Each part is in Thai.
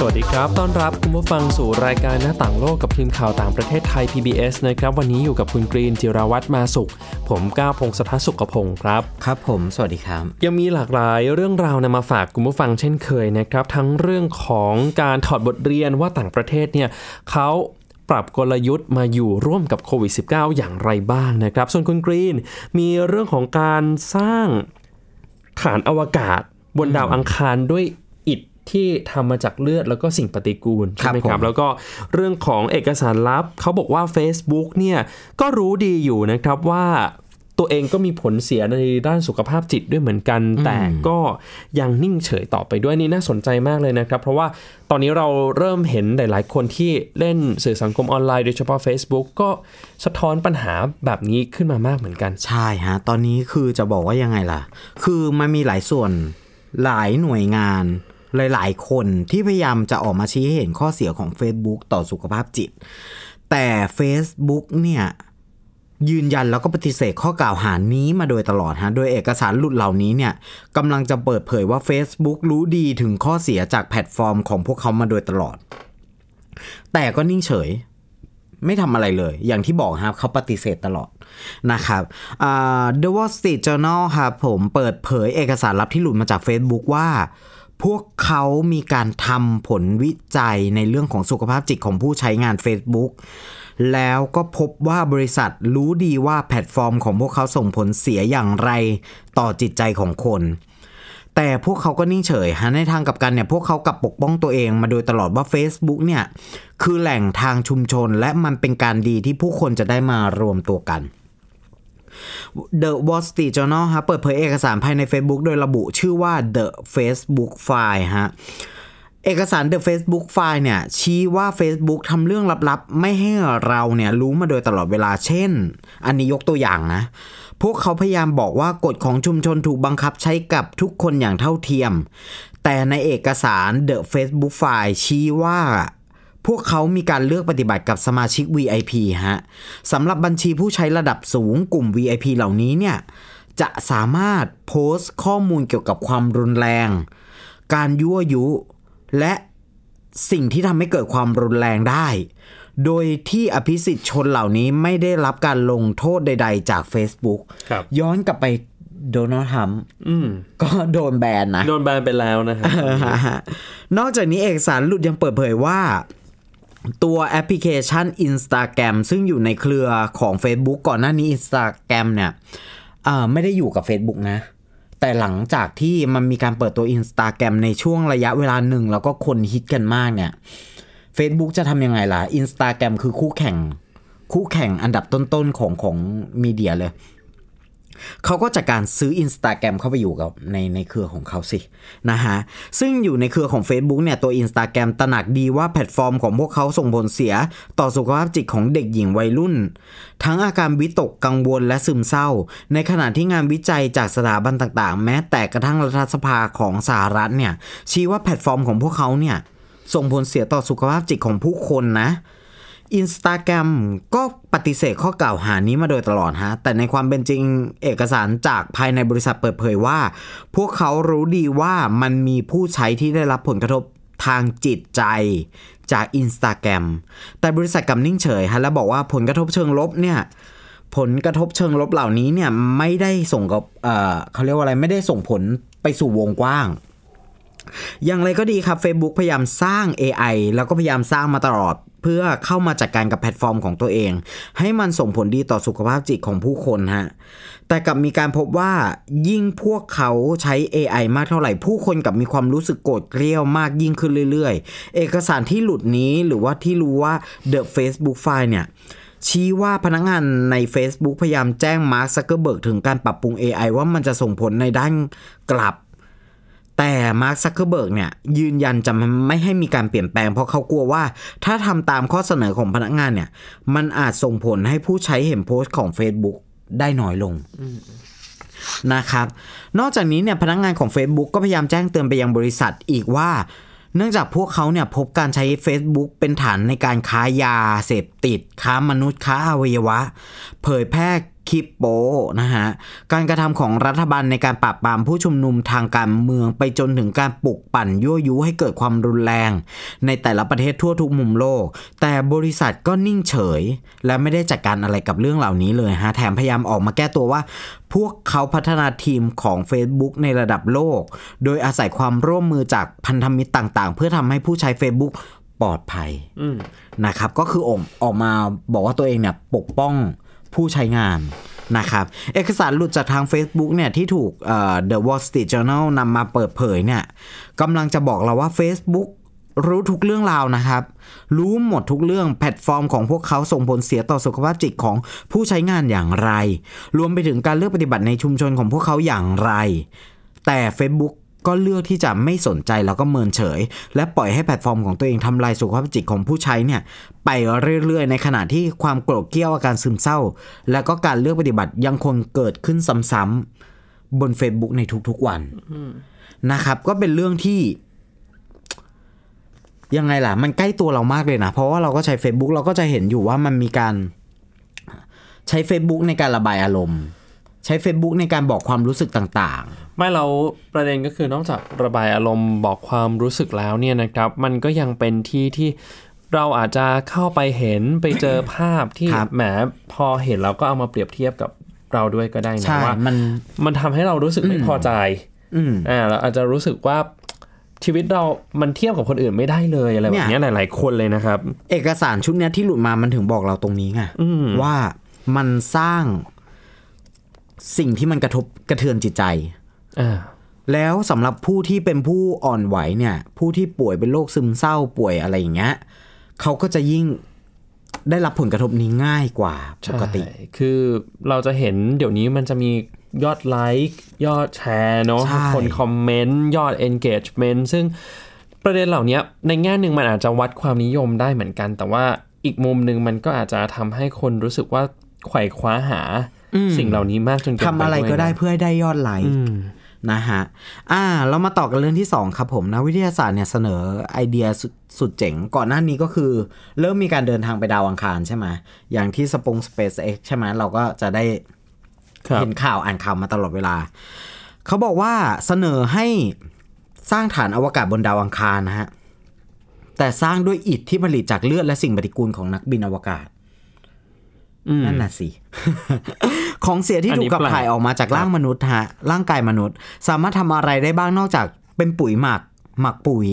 สวัสดีครับต้อนรับคุณผู้ฟังสู่รายการหน้าต่างโลกกับทีมข่าวต่างประเทศไทย PBS นะครับวันนี้อยู่กับคุณกรีนจิรวัฒน์มาสุขผมก้าวพงศธรสุขพงศ์ครับครับผมสวัสดีครับยังมีหลากหลายเรื่องราวนำมาฝากคุณผู้ฟังเช่นเคยนะครับทั้งเรื่องของการถอดบทเรียนว่าต่างประเทศเนี่ยเขาปรับกลยุทธ์มาอยู่ร่วมกับโควิด -19 อย่างไรบ้างนะครับส่วนคุณกรีนมีเรื่องของการสร้างฐานอวกาศบนดาวอังคารด้วยที่ทำมาจากเลือดแล้วก็สิ่งปฏิกูลใช่ไหมครับแล้วก็เรื่องของเอกสารลับเขาบอกว่า Facebook เนี่ยก็รู้ดีอยู่นะครับว่าตัวเองก็มีผลเสียในด้านสุขภาพจิตด้วยเหมือนกันแต่ก็ยังนิ่งเฉยต่อไปด้วยนี่น่าสนใจมากเลยนะครับเพราะว่าตอนนี้เราเริ่มเห็นหลายๆคนที่เล่นสื่อสังคมออนไลน์โดยเฉพาะ Facebook ก็สะท้อนปัญหาแบบนี้ขึ้นมามากเหมือนกันใช่ฮะตอนนี้คือจะบอกว่ายังไงล่ะคือมันมีหลายส่วนหลายหน่วยงานหลายๆคนที่พยายามจะออกมาชี้ให้เห็นข้อเสียของ Facebook ต่อสุขภาพจิตแต่ Facebook เนี่ยยืนยันแล้วก็ปฏิเสธข้อกล่าวหานี้มาโดยตลอดฮะโดยเอกสารหลุดเหล่านี้เนี่ยกำลังจะเปิดเผยว่า Facebook รู้ดีถึงข้อเสียจากแพลตฟอร์มของพวกเขามาโดยตลอดแต่ก็นิ่งเฉยไม่ทำอะไรเลยอย่างที่บอกครับเขาปฏิเสธตลอดนะครับThe Wall Street Journal ครับผมเปิดเผยเอกสารลับที่หลุดมาจาก Facebook ว่าพวกเขามีการทำผลวิจัยในเรื่องของสุขภาพจิตของผู้ใช้งาน Facebook แล้วก็พบว่าบริษัทรู้ดีว่าแพลตฟอร์มของพวกเขาส่งผลเสียอย่างไรต่อจิตใจของคนแต่พวกเขาก็นิ่งเฉยฮะในทางกลับกันเนี่ยพวกเขากลับปกป้องตัวเองมาโดยตลอดว่า Facebook เนี่ยคือแหล่งทางชุมชนและมันเป็นการดีที่ผู้คนจะได้มารวมตัวกันThe Wall Street Journal ฮะเปิดเผยเอกสารภายใน Facebook โดยระบุชื่อว่า The Facebook File ฮะเอกสาร The Facebook File เนี่ยชี้ว่า Facebook ทำเรื่องลับๆไม่ให้เราเนี่ยรู้มาโดยตลอดเวลาเช่นอันนี้ยกตัวอย่างนะพวกเขาพยายามบอกว่ากฎของชุมชนถูกบังคับใช้กับทุกคนอย่างเท่าเทียมแต่ในเอกสาร The Facebook File ชี้ว่าพวกเขามีการเลือกปฏิบัติกับสมาชิก VIP ฮะสำหรับบัญชีผู้ใช้ระดับสูงกลุ่ม VIP เหล่านี้เนี่ยจะสามารถโพสต์ข้อมูลเกี่ยวกับความรุนแรงการยั่วยุและสิ่งที่ทำให้เกิดความรุนแรงได้โดยที่อภิสิทธิ์ชนเหล่านี้ไม่ได้รับการลงโทษใดๆจาก Facebook ย้อนกลับไปโดนัลด์ทรัมป์ก็โดนแบนนะโดนแบนไปแล้วนะฮะ นอกจากนี้เอกสารหลุดยังเปิดเผยว่าตัวแอปพลิเคชัน Instagram ซึ่งอยู่ในเครือของ Facebook ก่อนหน้านี้ Instagram เนี่ยไม่ได้อยู่กับ Facebook นะแต่หลังจากที่มันมีการเปิดตัว Instagram ในช่วงระยะเวลาหนึ่งแล้วก็คนฮิตกันมากเนี่ย Facebook จะทำยังไงล่ะ Instagram คือคู่แข่งอันดับต้นๆของมีเดียเลยเขาก็จัดการซื้อ Instagram เข้าไปอยู่กับในเครือของเขาสินะฮะซึ่งอยู่ในเครือของ Facebook เนี่ยตัว Instagram ตระหนักดีว่าแพลตฟอร์มของพวกเขาส่งผลเสียต่อสุขภาพจิตของเด็กหญิงวัยรุ่นทั้งอาการวิตกกังวลและซึมเศร้าในขณะที่งานวิจัยจากสถาบันต่างๆแม้แต่กระทั่งรัฐสภาของสหรัฐเนี่ยชี้ว่าแพลตฟอร์มของพวกเขาเนี่ยส่งผลเสียต่อสุขภาพจิตของผู้คนนะInstagram ก็ปฏิเสธข้อกล่าวหานี้มาโดยตลอดฮะแต่ในความเป็นจริงเอกสารจากภายในบริษัทเปิดเผยว่าพวกเขารู้ดีว่ามันมีผู้ใช้ที่ได้รับผลกระทบทางจิตใจจาก Instagram แต่บริษัทกลับนิ่งเฉยฮะและบอกว่าผลกระทบเชิงลบเหล่านี้เนี่ยไม่ได้ส่งกับเขาเรียกว่าอะไรไม่ได้ส่งผลไปสู่วงกว้างอย่างไรก็ดีครับ Facebook พยายามสร้าง AI แล้วก็พยายามสร้างมาตลอดเพื่อเข้ามาจัดการกับแพลตฟอร์มของตัวเองให้มันส่งผลดีต่อสุขภาพจิตของผู้คนฮะแต่กลับมีการพบว่ายิ่งพวกเขาใช้ AI มากเท่าไหร่ผู้คนกลับมีความรู้สึกโกรธเกรี้ยวมากยิ่งขึ้นเรื่อยๆเอกสารที่หลุดนี้หรือว่าที่รู้ว่า The Facebook File เนี่ยชี้ว่าพนักงานใน Facebook พยายามแจ้งมาร์ค ซักเคอร์เบิร์กถึงการปรับปรุง AI ว่ามันจะส่งผลในด้านกลับแต่มาร์ค ซักเคอร์เบิร์กเนี่ยยืนยันจะไม่ให้มีการเปลี่ยนแปลงเพราะเขากลัวว่าถ้าทำตามข้อเสนอของพนักงานเนี่ยมันอาจส่งผลให้ผู้ใช้เห็นโพสต์ของ Facebook ได้น้อยลงนะครับนอกจากนี้เนี่ยพนักงานของ Facebook ก็พยายามแจ้งเตือนไปยังบริษัทอีกว่า เนื่องจากพวกเขาเนี่ยพบการใช้ Facebook เป็นฐานในการค้ายาเสพติดค้ามนุษย์ค้าอวัยวะเผยแพร่คลิปโป๊นะฮะการกระทำของรัฐบาลในการปราบปรามผู้ชุมนุมทางการเมืองไปจนถึงการปลุกปั่นยั่วยุให้เกิดความรุนแรงในแต่ละประเทศทั่วทุกมุมโลกแต่บริษัทก็นิ่งเฉยและไม่ได้จัดการอะไรกับเรื่องเหล่านี้เลยฮะแถมพยายามออกมาแก้ตัวว่าพวกเขาพัฒนาทีมของ Facebook ในระดับโลกโดยอาศัยความร่วมมือจากพันธมิตรต่างๆเพื่อทำให้ผู้ใช้ Facebook ปลอดภัยนะครับก็คือออกมาบอกว่าตัวเองเนี่ยปกป้องผู้ใช้งานนะครับเอกสารหลุดจากทาง Facebook เนี่ยที่ถูกThe Wall Street Journal นำมาเปิดเผยเนี่ยกำลังจะบอกเราว่า Facebook รู้ทุกเรื่องราวนะครับรู้หมดทุกเรื่องแพลตฟอร์มของพวกเขาส่งผลเสียต่อสุขภาพจิตของผู้ใช้งานอย่างไรรวมไปถึงการเลือกปฏิบัติในชุมชนของพวกเขาอย่างไรแต่ Facebook ก็เลือกที่จะไม่สนใจแล้วก็เมินเฉยและปล่อยให้แพลตฟอร์มของตัวเองทำลายสุขภาพจิตของผู้ใช้เนี่ยไปเรื่อยๆในขณะที่ความโกรธเกรี้ยวอาการซึมเศร้าและก็การเลือกปฏิบัติยังคงเกิดขึ้นซ้ำๆบน Facebook ในทุกๆวันนะครับก็เป็นเรื่องที่ยังไงล่ะมันใกล้ตัวเรามากเลยนะเพราะว่าเราก็ใช้ Facebook เราก็จะเห็นอยู่ว่ามันมีการใช้ Facebook ในการระบายอารมณ์ใช้ Facebook ในการบอกความรู้สึกต่างๆไม่เราประเด็นก็คือนอกจากระบายอารมณ์บอกความรู้สึกแล้วเนี่ยนะครับมันก็ยังเป็นที่เราอาจจะเข้าไปเห็นไปเจอภาพที่แหมพอเห็นเราก็เอามาเปรียบเทียบกับเราด้วยก็ได้นะว่ามันทำให้เรารู้สึกไม่พอใจเราอาจจะรู้สึกว่าชีวิตเรามันเทียบกับคนอื่นไม่ได้เลยอะไรแบบนี้หลายๆคนเลยนะครับเอกสารชุดนี้ที่หลุดมามันถึงบอกเราตรงนี้ไงว่ามันสร้างสิ่งที่มันกระทบกระเทือนจิตใจแล้วสำหรับผู้ที่เป็นผู้อ่อนไหวเนี่ยผู้ที่ป่วยเป็นโรคซึมเศร้าป่วยอะไรอย่างเงี้ยเขาก็จะยิ่งได้รับผลกระทบนี้ง่ายกว่าปกติคือเราจะเห็นเดี๋ยวนี้มันจะมียอดไลค์ยอดแชร์เนาะคนคอมเมนต์ยอด engagement ซึ่งประเด็นเหล่านี้ในแง่หนึ่งมันอาจจะวัดความนิยมได้เหมือนกันแต่ว่าอีกมุมนึงมันก็อาจจะทำให้คนรู้สึกว่าไขว่คว้าหาสิ่งเหล่านี้มากจนเกินไปทำอะไรก็ได้เพื่อให้ได้ยอดไลค์นะฮะเรามาต่อกันเรื่องที่2ครับผมนักวิทยาศาสตร์เนี่ยเสนอไอเดียสุดเจ๋งก่อนหน้านี้ก็คือเริ่มมีการเดินทางไปดาวอังคารใช่ไหมอย่างที่Space X ใช่ไหมเราก็จะได้เห็นข่าวอ่านข่าวมาตลอดเวลาเขาบอกว่าเสนอให้สร้างฐานอวกาศบนดาวอังคารนะฮะแต่สร้างด้วยอิฐที่ผลิตจากเลือดและสิ่งปฏิกูลของนักบินอวกาศนั่นน่ะสิ ของเสียที่ถูกขับถ่ายออกมาจากร่างมนุษย์ฮะร่างกายมนุษย์สามารถทำอะไรได้บ้างนอกจากเป็นปุ๋ยหมักปุ๋ย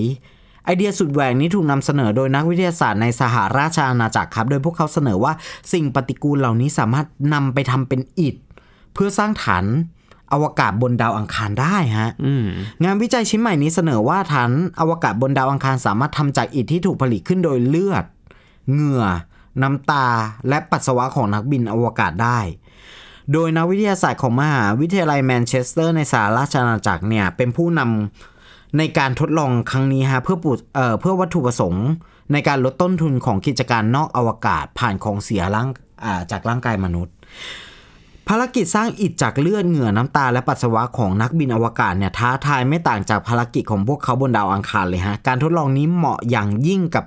ไอเดียสุดแหวกนี้ถูกนำเสนอโดยนักวิทยาศาสตร์ในสหราชอาณาจักรครับโดยพวกเขาเสนอว่าสิ่งปฏิกูลเหล่านี้สามารถนำไปทำเป็นอิฐเพื่อสร้างฐานอวกาศบนดาวอังคารได้ฮะงานวิจัยชิ้นใหม่นี้เสนอว่าฐานอวกาศบนดาวอังคารสามารถทำจากอิฐที่ถูกผลิตขึ้นโดยเลือดเหงื่อน้ำตาและปัสสาวะของนักบินอวกาศได้โดยนักวิทยาศาสตร์ของมหาวิทยาลัยแมนเชสเตอร์ในสหราชอาณาจักรเนี่ยเป็นผู้นำในการทดลองครั้งนี้ฮะเพื่อวัตถุประสงค์ในการลดต้นทุนของกิจการนอกอวกาศผ่านของเสียจากร่างกายมนุษย์ภารกิจสร้างอิฐจากเลือดเหงื่อน้ำตาและปัสสาวะของนักบินอวกาศเนี่ยท้าทายไม่ต่างจากภารกิจของพวกเขาบนดาวอังคารเลยฮะการทดลองนี้เหมาะอย่างยิ่งกับ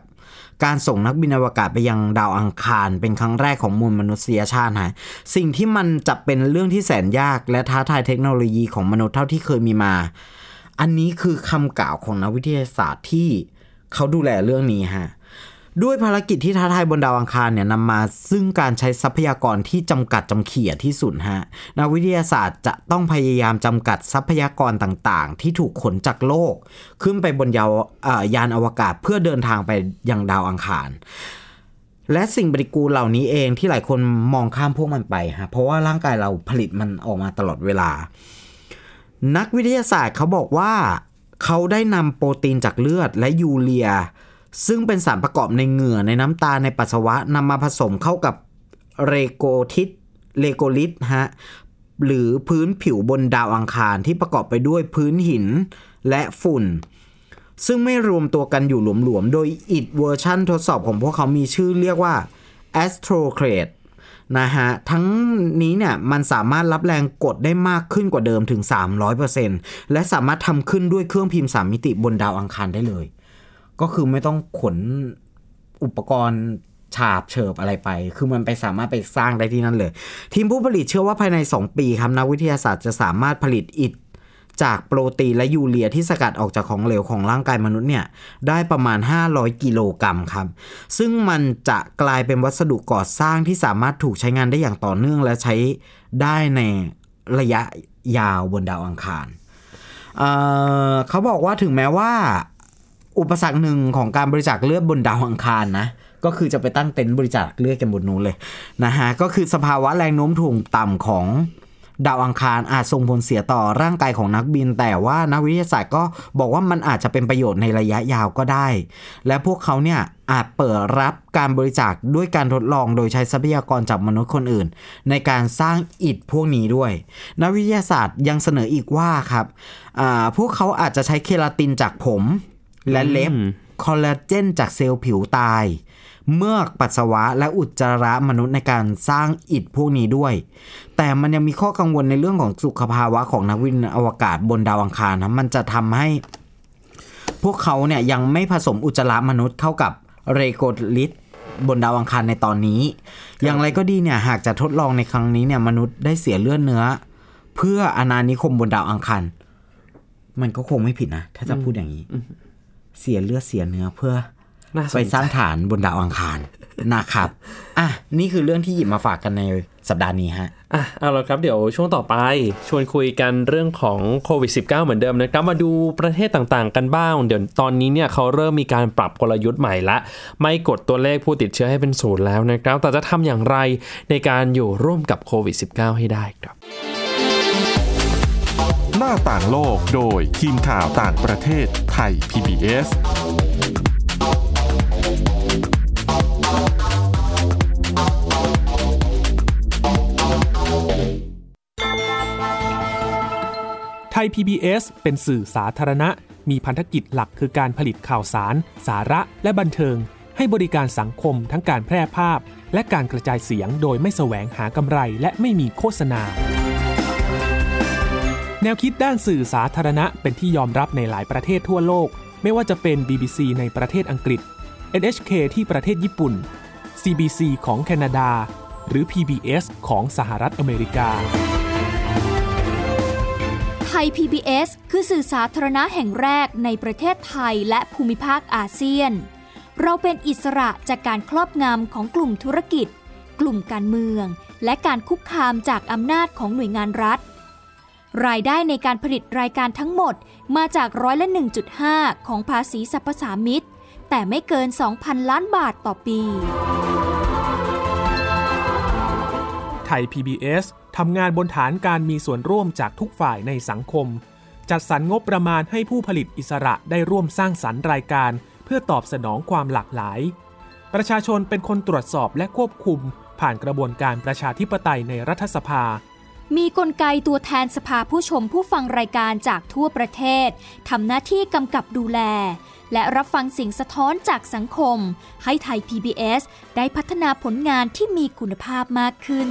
การส่งนักบินอวกาศไปยังดาวอังคารเป็นครั้งแรกของมวลมนุษยชาติฮะสิ่งที่มันจะเป็นเรื่องที่แสนยากและท้าทายเทคโนโลยีของมนุษย์เท่าที่เคยมีมาอันนี้คือคำกล่าวของนักวิทยาศาสตร์ที่เขาดูแลเรื่องนี้ฮะด้วยภารกิจที่ท้าทายบนดาวอังคารเนี่ยนำมาซึ่งการใช้ทรัพยากรที่จำกัดจำเขี่ยที่สุดฮะนักวิทยาศาสตร์จะต้องพยายามจำกัดทรัพยากรต่างๆที่ถูกขนจากโลกขึ้นไปบนยานอวกาศเพื่อเดินทางไปยังดาวอังคารและสิ่งปฏิกูลเหล่านี้เองที่หลายคนมองข้ามพวกมันไปฮะเพราะว่าร่างกายเราผลิตมันออกมาตลอดเวลานักวิทยาศาสตร์เขาบอกว่าเขาได้นำโปรตีนจากเลือดและยูเรียซึ่งเป็นสารประกอบในเหงื่อในน้ำตาในปัสสาวะนำมาผสมเข้ากับเรโกลิตฮะหรือพื้นผิวบนดาวอังคารที่ประกอบไปด้วยพื้นหินและฝุ่นซึ่งไม่รวมตัวกันอยู่หลวมๆโดยอิฐเวอร์ชั่นทดสอบของพวกเขามีชื่อเรียกว่า Astrocrate นะฮะทั้งนี้เนี่ยมันสามารถรับแรงกดได้มากขึ้นกว่าเดิมถึง 300% และสามารถทำขึ้นด้วยเครื่องพิมพ์3 มิติบนดาวอังคารได้เลย ก็คือไม่ต้องขนอุปกรณ์ฉาบเฉิบอะไรไปคือมันไปสามารถไปสร้างได้ที่นั่นเลยทีมผู้ผลิตเชื่อว่าภายใน2ปีครับนักวิทยาศาสตร์จะสามารถผลิตอิฐจากโปรตีนและยูเรียที่สกัดออกจากของเหลวของร่างกายมนุษย์เนี่ยได้ประมาณ500กิโลกรัมครับซึ่งมันจะกลายเป็นวัสดุก่อสร้างที่สามารถถูกใช้งานได้อย่างต่อเนื่องและใช้ได้ในระยะยาวบนดาวอังคารเขาบอกว่าถึงแม้ว่าอุปสรรคหนึ่งของการบริจาคเลือดบนดาวอังคารนะก็คือจะไปตั้งเต็นท์บริจาคเลือดกันบนนู้นเลยนะฮะก็คือสภาวะแรงโน้มถ่วงต่ำของดาวอังคารอาจส่งผลเสียต่อร่างกายของนักบินแต่ว่านักวิทยาศาสตร์ก็บอกว่ามันอาจจะเป็นประโยชน์ในระยะยาวก็ได้และพวกเขาเนี่ยอาจเปิดรับการบริจาคด้วยการทดลองโดยใช้ทรัพยากรจากมนุษย์คนอื่นในการสร้างอิฐพวกนี้ด้วยนักวิทยาศาสตร์ยังเสนออีกว่าครับพวกเขาอาจจะใช้เคราตินจากผมและเล็บคอลลาเจนจากเซลล์ผิวตายเมือกปัสสาวะและอุจจาระมนุษย์ในการสร้างอิฐพวกนี้ด้วยแต่มันยังมีข้อกังวลในเรื่องของสุขภาวะของนักวิทยาอวกาศบนดาวอังคารนะมันจะทำให้พวกเขาเนี่ยยังไม่ผสมอุจจาระมนุษย์เข้ากับเรโกลิทบนดาวอังคารในตอนนี้อย่างไรก็ดีเนี่ยหากจะทดลองในครั้งนี้เนี่ยมนุษย์ได้เสียเลือดเนื้อเพื่ออาณานิคมบนดาวอังคารมันก็คงไม่ผิดนะถ้าจะพูดอย่างนี้เสียเลือดเสียเนื้อเพื่อไปสร้างฐานบนดาวอังคารนะครับอ่ะนี่คือเรื่องที่หยิบมาฝากกันในสัปดาห์นี้ฮะอ่ะเอาล่ะครับเดี๋ยวช่วงต่อไปชวนคุยกันเรื่องของโควิด -19 เหมือนเดิมนะครับมาดูประเทศต่างๆกันบ้างเดี๋ยวตอนนี้เนี่ยเขาเริ่มมีการปรับกลยุทธ์ใหม่ละไม่กดตัวเลขผู้ติดเชื้อให้เป็นศูนย์แล้วนะครับแต่จะทำอย่างไรในการอยู่ร่วมกับโควิด -19 ให้ได้ครับหน้าต่างโลกโดยทีมข่าวต่างประเทศไทย PBSไทย PBS เป็นสื่อสาธารณะมีพันธกิจหลักคือการผลิตข่าวสารสาระและบันเทิงให้บริการสังคมทั้งการแพร่ภาพและการกระจายเสียงโดยไม่แสวงหากำไรและไม่มีโฆษณาแนวคิดด้านสื่อสาธารณะเป็นที่ยอมรับในหลายประเทศทั่วโลกไม่ว่าจะเป็น BBC ในประเทศอังกฤษ NHK ที่ประเทศญี่ปุ่น CBC ของแคนาดาหรือ PBS ของสหรัฐอเมริกาไทย PBS คือสื่อสาธารณะแห่งแรกในประเทศไทยและภูมิภาคอาเซียนเราเป็นอิสระจากการครอบงำของกลุ่มธุรกิจกลุ่มการเมืองและการคุกคามจากอำนาจของหน่วยงานรัฐรายได้ในการผลิตรายการทั้งหมดมาจากร้อยละ 1.5 ของภาษีสรรพสามิตแต่ไม่เกิน 2,000 ล้านบาทต่อปีไทย PBSทำงานบนฐานการมีส่วนร่วมจากทุกฝ่ายในสังคมจัดสรรงบประมาณให้ผู้ผลิตอิสระได้ร่วมสร้างสรรค์รายการเพื่อตอบสนองความหลากหลายประชาชนเป็นคนตรวจสอบและควบคุมผ่านกระบวนการประชาธิปไตยในรัฐสภามีกลไกตัวแทนสภาผู้ชมผู้ฟังรายการจากทั่วประเทศทำหน้าที่กำกับดูแลและรับฟังเสียงสะท้อนจากสังคมให้ไทย PBS ได้พัฒนาผลงานที่มีคุณภาพมากขึ้น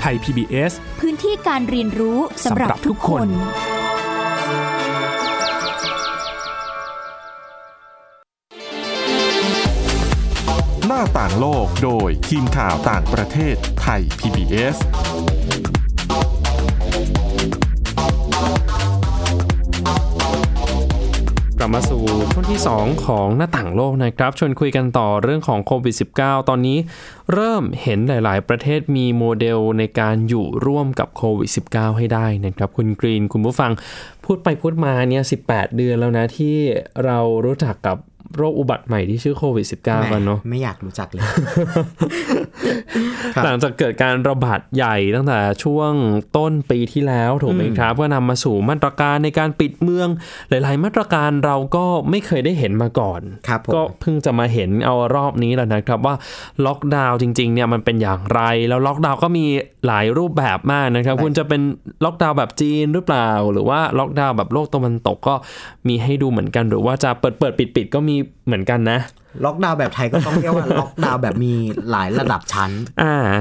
ไทย PBS พื้นที่การเรียนรู้สำหรับทุกคนหน้าต่างโลกโดยทีมข่าวต่างประเทศไทย PBSกลับมาสู่ช่วงที่2ของหน้าต่างโลกนะครับชวนคุยกันต่อเรื่องของโควิด -19 ตอนนี้เริ่มเห็นหลายๆประเทศมีโมเดลในการอยู่ร่วมกับโควิด -19 ให้ได้นะครับคุณกรีนคุณผู้ฟังพูดไปพูดมาเนี่ย18 เดือนแล้วนะที่เรารู้จักกับโรคอุบัติใหม่ที่ชื่อโควิด -19 กันเนาะไม่อยากรู้จักเลย หลังจากเกิดการระบาดใหญ่ตั้งแต่ช่วงต้นปีที่แล้วถูกไหมครับก็นำมาสู่มาตรการในการปิดเมืองหลายๆมาตรการเราก็ไม่เคยได้เห็นมาก่อนก็เพิ่งจะมาเห็นเอารอบนี้แล้วนะครับว่าล็อกดาวน์จริงๆเนี่ยมันเป็นอย่างไรแล้วล็อกดาวน์ก็มีหลายรูปแบบมากนะครับคุณจะเป็นล็อกดาวน์แบบจีนหรือเปล่าหรือว่าล็อกดาวน์แบบโลกตะวันตกก็มีให้ดูเหมือนกันหรือว่าจะเปิดปิดก็มีเหมือนกันนะล็อกดาวน์แบบไทยก็ต้องเรียกว่าล็อกดาวน์แบบมีหลายระดับชั้น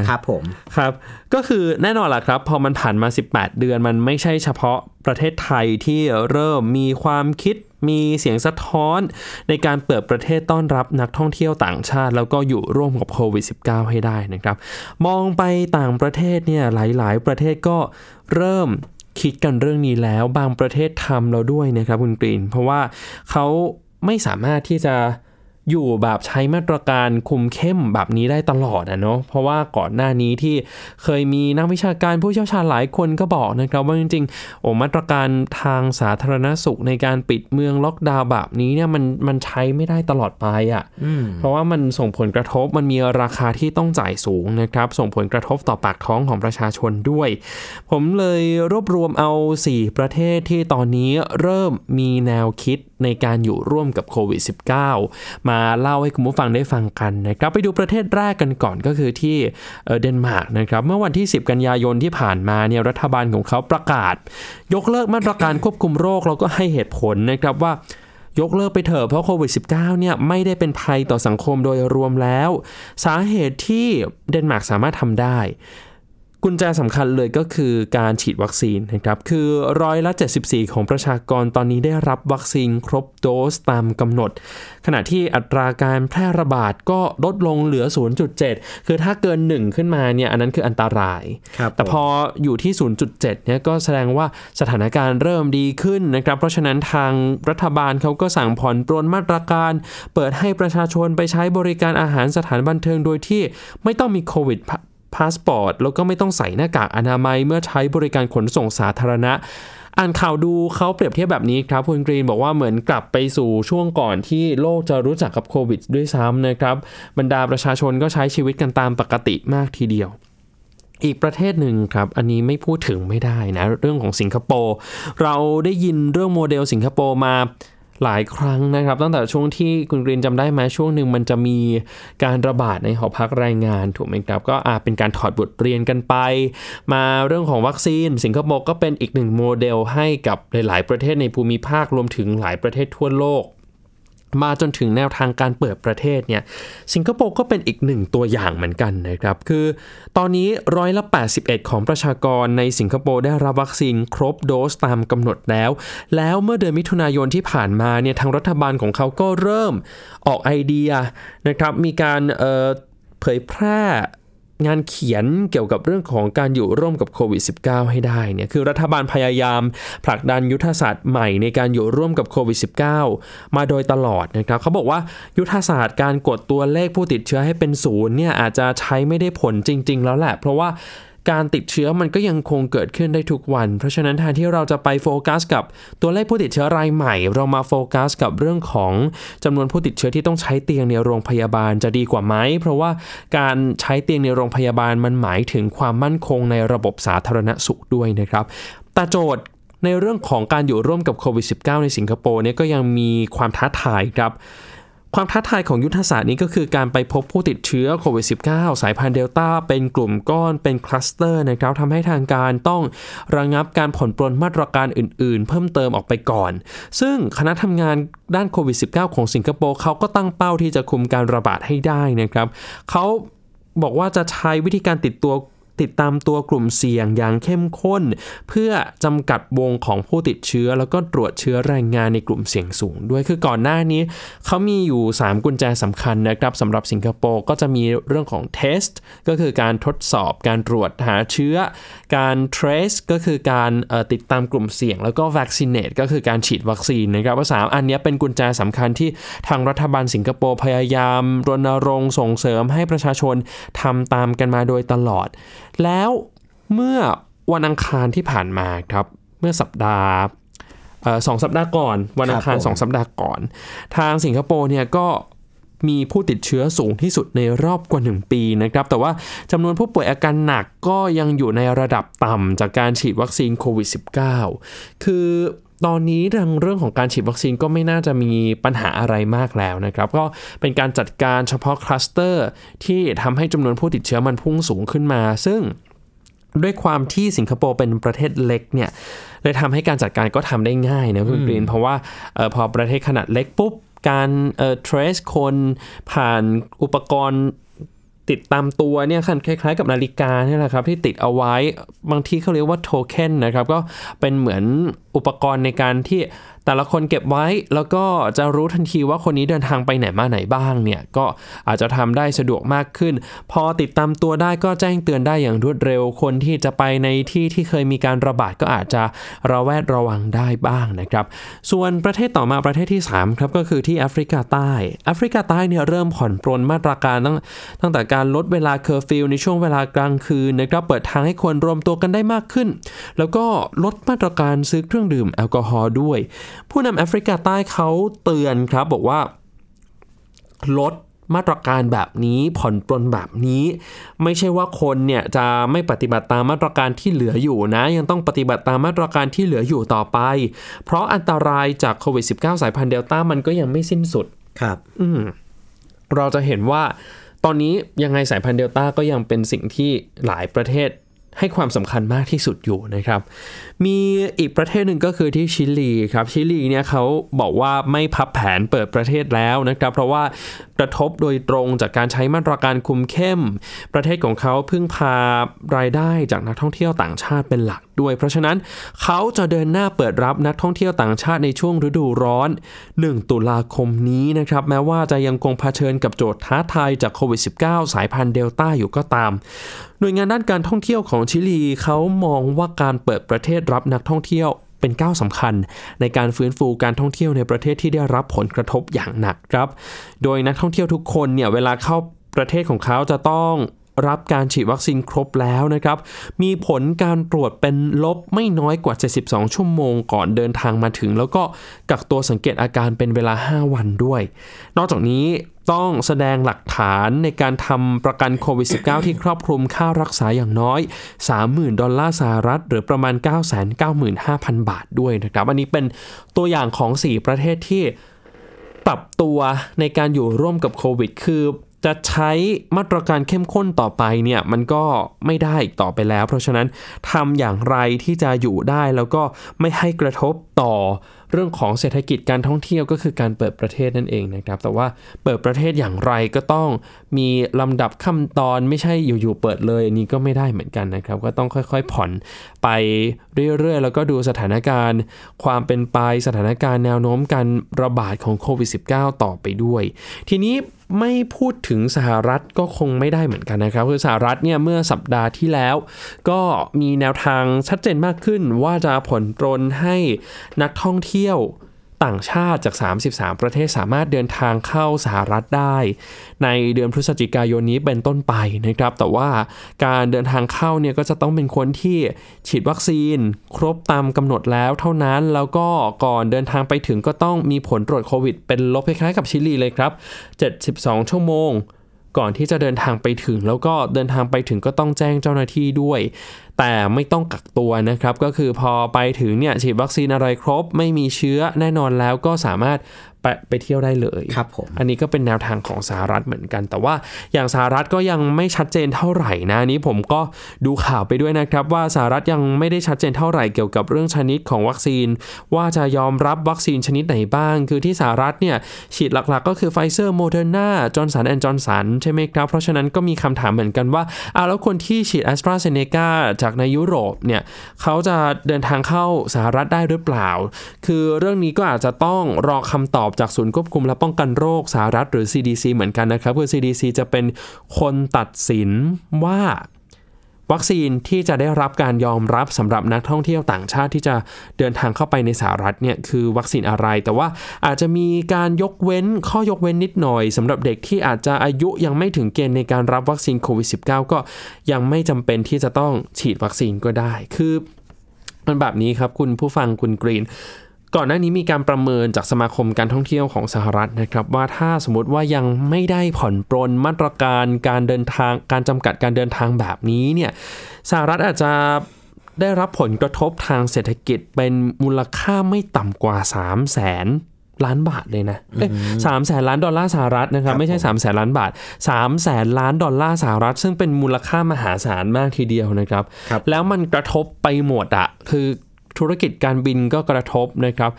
ครับผมครับก็คือแน่นอนล่ะครับพอมันผ่านมา18 เดือนมันไม่ใช่เฉพาะประเทศไทยที่เริ่มมีความคิด มีเสียงสะท้อนในการเปิดประเทศต้อนรับนักท่องเที่ยวต่างชาติแล้วก็อยู่ร่วมกับโควิด -19 ให้ได้นะครับมองไปต่างประเทศเนี่ยหลายๆประเทศก็เริ่มคิดกันเรื่องนี้แล้วบางประเทศทำแล้วด้วยนะครับคุณกรีนเพราะว่าเขาไม่สามารถที่จะอยู่แบบใช้มาตรการคุมเข้มแบบนี้ได้ตลอดนะเนาะเพราะว่าก่อนหน้านี้ที่เคยมีนักวิชาการผู้เชี่ยวชาญหลายคนก็บอกนะครับว่าจริงๆมาตรการทางสาธารณสุขในการปิดเมืองล็อกดาวน์แบบนี้เนี่ยมันใช้ไม่ได้ตลอดไปอ่ะเพราะว่ามันส่งผลกระทบมันมีราคาที่ต้องจ่ายสูงนะครับส่งผลกระทบต่อปากท้องของประชาชนด้วยผมเลยรวบรวมเอา4ประเทศที่ตอนนี้เริ่มมีแนวคิดในการอยู่ร่วมกับโควิด -19 มาเล่าให้คุณผู้ฟังได้ฟังกันนะครับไปดูประเทศแรกกันก่อนก็คือที่เดนมาร์กนะครับเมื่อวันที่10กันยายนที่ผ่านมาเนี่ยรัฐบาลของเขาประกาศยกเลิกมาตรการควบคุมโรคแล้วก็ให้เหตุผลนะครับว่ายกเลิกไปเถอะเพราะโควิด -19 เนี่ยไม่ได้เป็นภัยต่อสังคมโดยรวมแล้วสาเหตุที่เดนมาร์กสามารถทำได้กุญแจสำคัญเลยก็คือการฉีดวัคซีนนะครับคือ74%ของประชากรตอนนี้ได้รับวัคซีนครบโดสตามกำหนดขณะที่อัตราการแพร่ระบาดก็ลดลงเหลือ 0.7 คือถ้าเกิน1ขึ้นมาเนี่ยอันนั้นคืออันตรายแต่พออยู่ที่ 0.7 เนี่ยก็แสดงว่าสถานการณ์เริ่มดีขึ้นนะครับเพราะฉะนั้นทางรัฐบาลเขาก็สั่งผ่อนปรนมาตรการเปิดให้ประชาชนไปใช้บริการอาหารสถานบันเทิงโดยที่ไม่ต้องมีโควิดพาสปอร์ตแล้วก็ไม่ต้องใส่หน้ากากอนามัยเมื่อใช้บริการขนส่งสาธารณะอ่านข่าวดูเขาเปรียบเทียบแบบนี้ครับคุณกรีนบอกว่าเหมือนกลับไปสู่ช่วงก่อนที่โลกจะรู้จักกับโควิดด้วยซ้ำนะครับบรรดาประชาชนก็ใช้ชีวิตกันตามปกติมากทีเดียวอีกประเทศหนึ่งครับอันนี้ไม่พูดถึงไม่ได้นะเรื่องของสิงคโปร์เราได้ยินเรื่องโมเดลสิงคโปร์มาหลายครั้งนะครับตั้งแต่ช่วงที่คุณกรีนจำได้ไหมช่วงหนึ่งมันจะมีการระบาดในหอพักแรงงานถูกไหมครับก็เป็นการถอดบทเรียนกันไปมาเรื่องของวัคซีนสิงคโปร์ก็เป็นอีกหนึ่งโมเดลให้กับหลายๆประเทศในภูมิภาครวมถึงหลายประเทศทั่วโลกมาจนถึงแนวทางการเปิดประเทศเนี่ยสิงคโปร์ก็เป็นอีกหนึ่งตัวอย่างเหมือนกันนะครับคือตอนนี้81%ของประชากรในสิงคโปร์ได้รับวัคซีนครบโดสตามกำหนดแล้วเมื่อเดือนมิถุนายนที่ผ่านมาเนี่ยทางรัฐบาลของเขาก็เริ่มออกไอเดียนะครับมีการเผยแพร่งานเขียนเกี่ยวกับเรื่องของการอยู่ร่วมกับโควิด -19 ให้ได้เนี่ยคือรัฐบาลพยายามผลักดันยุทธศาสตร์ใหม่ในการอยู่ร่วมกับโควิด -19 มาโดยตลอดนะครับเขาบอกว่ายุทธศาสตร์การกดตัวเลขผู้ติดเชื้อให้เป็น0เนี่ยอาจจะใช้ไม่ได้ผลจริงๆแล้วแหละเพราะว่าการติดเชื้อมันก็ยังคงเกิดขึ้นได้ทุกวันเพราะฉะนั้นแทนที่เราจะไปโฟกัสกับตัวเลขผู้ติดเชื้อรายใหม่เรามาโฟกัสกับเรื่องของจำนวนผู้ติดเชื้อที่ต้องใช้เตียงในโรงพยาบาลจะดีกว่าไหมเพราะว่าการใช้เตียงในโรงพยาบาลมันหมายถึงความมั่นคงในระบบสาธารณสุขด้วยนะครับแต่โจทย์ในเรื่องของการอยู่ร่วมกับโควิด -19 ในสิงคโปร์เนี่ยก็ยังมีความท้าทายครับความท้าทายของยุทธศาสตร์นี้ก็คือการไปพบผู้ติดเชื้อโควิด -19 สายพันธุ์เดลต้าเป็นกลุ่มก้อนเป็นคลัสเตอร์นะครับทำให้ทางการต้องระงับการผ่อนปรนมาตรการอื่นๆเพิ่มเติมออกไปก่อนซึ่งคณะทำงานด้านโควิด -19 ของสิงคโปร์เขาก็ตั้งเป้าที่จะคุมการระบาดให้ได้นะครับเขาบอกว่าจะใช้วิธีการติดตามตัวกลุ่มเสี่ยงอย่างเข้มข้นเพื่อจำกัดวงของผู้ติดเชื้อแล้วก็ตรวจเชื้อแรงงานในกลุ่มเสี่ยงสูงด้วยคือก่อนหน้านี้เขามีอยู่3กุญแจสำคัญนะครับสำหรับสิงคโปร์ก็จะมีเรื่องของเทสต์ก็คือการทดสอบการตรวจหาเชื้อการเทรสก็คือการติดตามกลุ่มเสี่ยงแล้วก็วัคซีนเนตก็คือการฉีดวัคซีนนะครับว่า3อันนี้เป็นกุญแจสำคัญที่ทางรัฐบาลสิงคโปร์พยายามรณรงค์ส่งเสริมให้ประชาชนทำตามกันมาโดยตลอดแล้วเมื่อวันอังคารที่ผ่านมาครับเมื่อ2 สัปดาห์ก่อนวันอังคาร2 สัปดาห์ก่อนทางสิงคโปร์เนี่ยก็มีผู้ติดเชื้อสูงที่สุดในรอบกว่า1ปีนะครับแต่ว่าจำนวนผู้ป่วยอาการหนักก็ยังอยู่ในระดับต่ำจากการฉีดวัคซีนโควิด -19 คือตอนนี้เรื่องของการฉีดวัคซีนก็ไม่น่าจะมีปัญหาอะไรมากแล้วนะครับก็เป็นการจัดการเฉพาะคลัสเตอร์ที่ทำให้จำนวนผู้ติดเชื้อมันพุ่งสูงขึ้นมาซึ่งด้วยความที่สิงคโปร์เป็นประเทศเล็กเนี่ยเลยทำให้การจัดการก็ทำได้ง่ายนะคุณกรีนเพราะว่าพอประเทศขนาดเล็กปุ๊บการเทรสคนผ่านอุปกรณ์ติดตามตัวเนี่ยคล้ายๆกับนาฬิกานี่แหละครับที่ติดเอาไว้บางทีเขาเรียกว่าโทเค็นนะครับก็เป็นเหมือนอุปกรณ์ในการที่ แต่ละคนเก็บไว้แล้วก็จะรู้ทันทีว่าคนนี้เดินทางไปไหนมาไหนบ้างเนี่ยก็อาจจะทำได้สะดวกมากขึ้นพอติดตามตัวได้ก็แจ้งเตือนได้อย่างรวดเร็วคนที่จะไปในที่ที่เคยมีการระบาดก็อาจจะระแวดระวังได้บ้างนะครับส่วนประเทศต่อมาประเทศที่3ครับก็คือที่แอฟริกาใต้เนี่ยเริ่มผ่อนปรนมาตรการตั้งแต่การลดเวลาเคอร์ฟิวในช่วงเวลากลางคืนนะครับเปิดทางให้คนรวมตัวกันได้มากขึ้นแล้วก็ลดมาตรการซื้อเครื่องดื่มแอลกอฮอล์ด้วยผู้นำแอฟริกาใต้เขาเตือนครับบอกว่าลดมาตรการแบบนี้ผ่อนปรนแบบนี้ไม่ใช่ว่าคนเนี่ยจะไม่ปฏิบัติตามมาตรการที่เหลืออยู่นะยังต้องปฏิบัติตามมาตรการที่เหลืออยู่ต่อไปเพราะอันตรายจากโควิด -19 สายพันธุ์เดลต้ามันก็ยังไม่สิ้นสุดครับเราจะเห็นว่าตอนนี้ยังไงสายพันธุ์เดลต้าก็ยังเป็นสิ่งที่หลายประเทศให้ความสำคัญมากที่สุดอยู่นะครับมีอีกประเทศหนึ่งก็คือที่ชิลีครับชิลีเนี่ยเขาบอกว่าไม่พับแผนเปิดประเทศแล้วนะครับเพราะว่ากระทบโดยตรงจากการใช้มาตรการคุมเข้มประเทศของเขาพึ่งพารายได้จากนักท่องเที่ยวต่างชาติเป็นหลักด้วยเพราะฉะนั้นเขาจะเดินหน้าเปิดรับนักท่องเที่ยวต่างชาติในช่วงฤดูร้อน1ตุลาคมนี้นะครับแม้ว่าจะยังคงเผชิญกับโจทย์ท้าทายจากโควิด -19 สายพันธุ์เดลต้าอยู่ก็ตามหน่วยงานด้านการท่องเที่ยวของชิลีเขามองว่าการเปิดประเทศรับนักท่องเที่ยวเป็นก้าวสำคัญในการฟื้นฟูการท่องเที่ยวในประเทศที่ได้รับผลกระทบอย่างหนักครับโดยนักท่องเที่ยวทุกคนเนี่ยเวลาเข้าประเทศของเขาจะต้องรับการฉีดวัคซีนครบแล้วนะครับมีผลการตรวจเป็นลบไม่น้อยกว่า72ชั่วโมงก่อนเดินทางมาถึงแล้วก็กักตัวสังเกตอาการเป็นเวลา5วันด้วยนอกจากนี้ต้องแสดงหลักฐานในการทำประกันโควิด -19 ที่ครอบคลุมค่ารักษาอย่างน้อย $30,000 ดอลลาร์สหรัฐหรือประมาณ 995,000 บาทด้วยนะครับอันนี้เป็นตัวอย่างของ4ประเทศที่ปรับตัวในการอยู่ร่วมกับโควิดคือจะใช้มาตรการเข้มข้นต่อไปเนี่ยมันก็ไม่ได้อีกต่อไปแล้วเพราะฉะนั้นทำอย่างไรที่จะอยู่ได้แล้วก็ไม่ให้กระทบต่อเรื่องของเศรษฐกิจการท่องเที่ยวก็คือการเปิดประเทศนั่นเองนะครับแต่ว่าเปิดประเทศอย่างไรก็ต้องมีลำดับขั้นตอนไม่ใช่อยู่ๆเปิดเลยอันนี้ก็ไม่ได้เหมือนกันนะครับก็ต้องค่อยๆผ่อนไปเรื่อยๆแล้วก็ดูสถานการณ์ความเป็นไปสถานการณ์แนวโน้มการระบาดของโควิด -19 ต่อไปด้วยทีนี้ไม่พูดถึงสหรัฐก็คงไม่ได้เหมือนกันนะครับคือสหรัฐเนี่ยเมื่อสัปดาห์ที่แล้วก็มีแนวทางชัดเจนมากขึ้นว่าจะผ่อนปรนให้นักท่องเที่ยวต่างชาติจาก33ประเทศสามารถเดินทางเข้าสหรัฐได้ในเดือนพฤศจิกายนนี้เป็นต้นไปนะครับแต่ว่าการเดินทางเข้าเนี่ยก็จะต้องเป็นคนที่ฉีดวัคซีนครบตามกำหนดแล้วเท่านั้นแล้วก็ก่อนเดินทางไปถึงก็ต้องมีผลตรวจโควิดเป็นลบคล้ายๆกับชิลีเลยครับ72ชั่วโมงก่อนที่จะเดินทางไปถึงแล้วก็เดินทางไปถึงก็ต้องแจ้งเจ้าหน้าที่ด้วยแต่ไม่ต้องกักตัวนะครับก็คือพอไปถึงเนี่ยฉีดวัคซีนอะไรครบไม่มีเชื้อแน่นอนแล้วก็สามารถไปเที่ยวได้เลยครับผมอันนี้ก็เป็นแนวทางของสหรัฐเหมือนกันแต่ว่าอย่างสหรัฐก็ยังไม่ชัดเจนเท่าไหร่นะนี้ผมก็ดูข่าวไปด้วยนะครับว่าสหรัฐยังไม่ได้ชัดเจนเท่าไหร่เกี่ยวกับเรื่องชนิดของวัคซีนว่าจะยอมรับวัคซีนชนิดไหนบ้างคือที่สหรัฐเนี่ยฉีดหลักๆก็คือ Pfizer Moderna Johnson and Johnson ใช่ไหมครับเพราะฉะนั้นก็มีคำถามเหมือนกันว่าแล้วคนที่ฉีด AstraZeneca จากในยุโรปเนี่ยเขาจะเดินทางเข้าสหรัฐได้หรือเปล่าคือเรื่องนี้ก็อาจจะต้องรอคำตอบจากศูนย์ควบคุมและป้องกันโรคสหรัฐหรือ CDC เหมือนกันนะครับคือ CDC จะเป็นคนตัดสินว่าวัคซีนที่จะได้รับการยอมรับสำหรับนักท่องเที่ยวต่างชาติที่จะเดินทางเข้าไปในสหรัฐเนี่ยคือวัคซีนอะไรแต่ว่าอาจจะมีการยกเว้นข้อยกเว้นนิดหน่อยสำหรับเด็กที่อาจจะอายุยังไม่ถึงเกณฑ์ในการรับวัคซีนโควิด -19 ก็ยังไม่จำเป็นที่จะต้องฉีดวัคซีนก็ได้คือมันแบบนี้ครับคุณผู้ฟังคุณกรีนก่อนหน้านี้มีการประเมินจากสมาคมการท่องเที่ยวของสหรัฐนะครับว่าถ้าสมมติว่ายังไม่ได้ผ่อนปรนมาตรการการเดินทางการจำกัดการเดินทางแบบนี้เนี่ยสหรัฐอาจจะได้รับผลกระทบทางเศรษฐกิจเป็นมูลค่าไม่ต่ำกว่า 300,000 ล้านบาทเลยนะ 300,000 ล้านดอลลาร์สหรัฐนะครับไม่ใช่ 300,000 ล้านบาท 300,000 ล้านดอลลาร์สหรัฐซึ่งเป็นมูลค่ามหาศาลมากทีเดียวนะครับแล้วมันกระทบไปหมดอะคือ ธุรกิจการบินก็กระทบนะครับ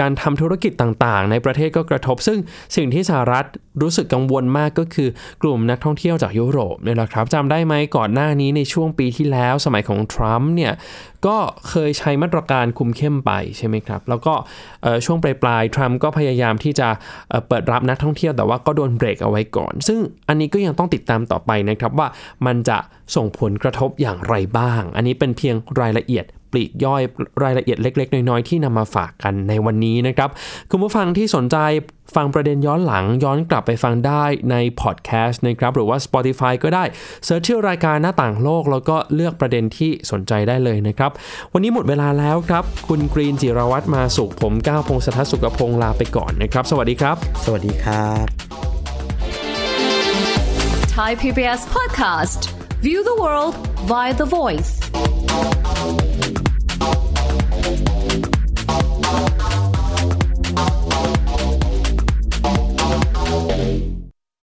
การทำธุรกิจต่างๆในประเทศก็กระทบซึ่งสิ่งที่สหรัฐรู้สึกกังวลมากก็คือกลุ่มนักท่องเที่ยวจากยุโรปนี่แหละครับจำได้ไหมก่อนหน้านี้ในช่วงปีที่แล้วสมัยของทรัมป์เนี่ยก็เคยใช้มาตรการคุมเข้มไปใช่ไหมครับแล้วก็ช่วงปลายๆทรัมป์ก็พยายามที่จะเปิดรับนักท่องเที่ยวแต่ว่าก็โดนเบรกเอาไว้ก่อนซึ่งอันนี้ก็ยังต้องติดตามต่อไปนะครับว่ามันจะส่งผลกระทบอย่างไรบ้างอันนี้เป็นเพียงรายละเอียดปลีกย่อยรายละเอียดเล็กๆน้อยๆที่นำมาฝากกันในวันนี้นะครับคุณผู้ฟังที่สนใจฟังประเด็นย้อนหลังย้อนกลับไปฟังได้ในพอดแคสต์นะครับหรือว่า Spotify ก็ได้เสิร์ชชื่อรายการหน้าต่างโลกแล้วก็เลือกประเด็นที่สนใจได้เลยนะครับวันนี้หมดเวลาแล้วครับคุณกรีนจิรวัฒน์มาสุขผมก้าวพงศธรสุขพงศ์ลาไปก่อนนะครับสวัสดีครับสวัสดีครับ Thai PBS Podcast View the world via the voice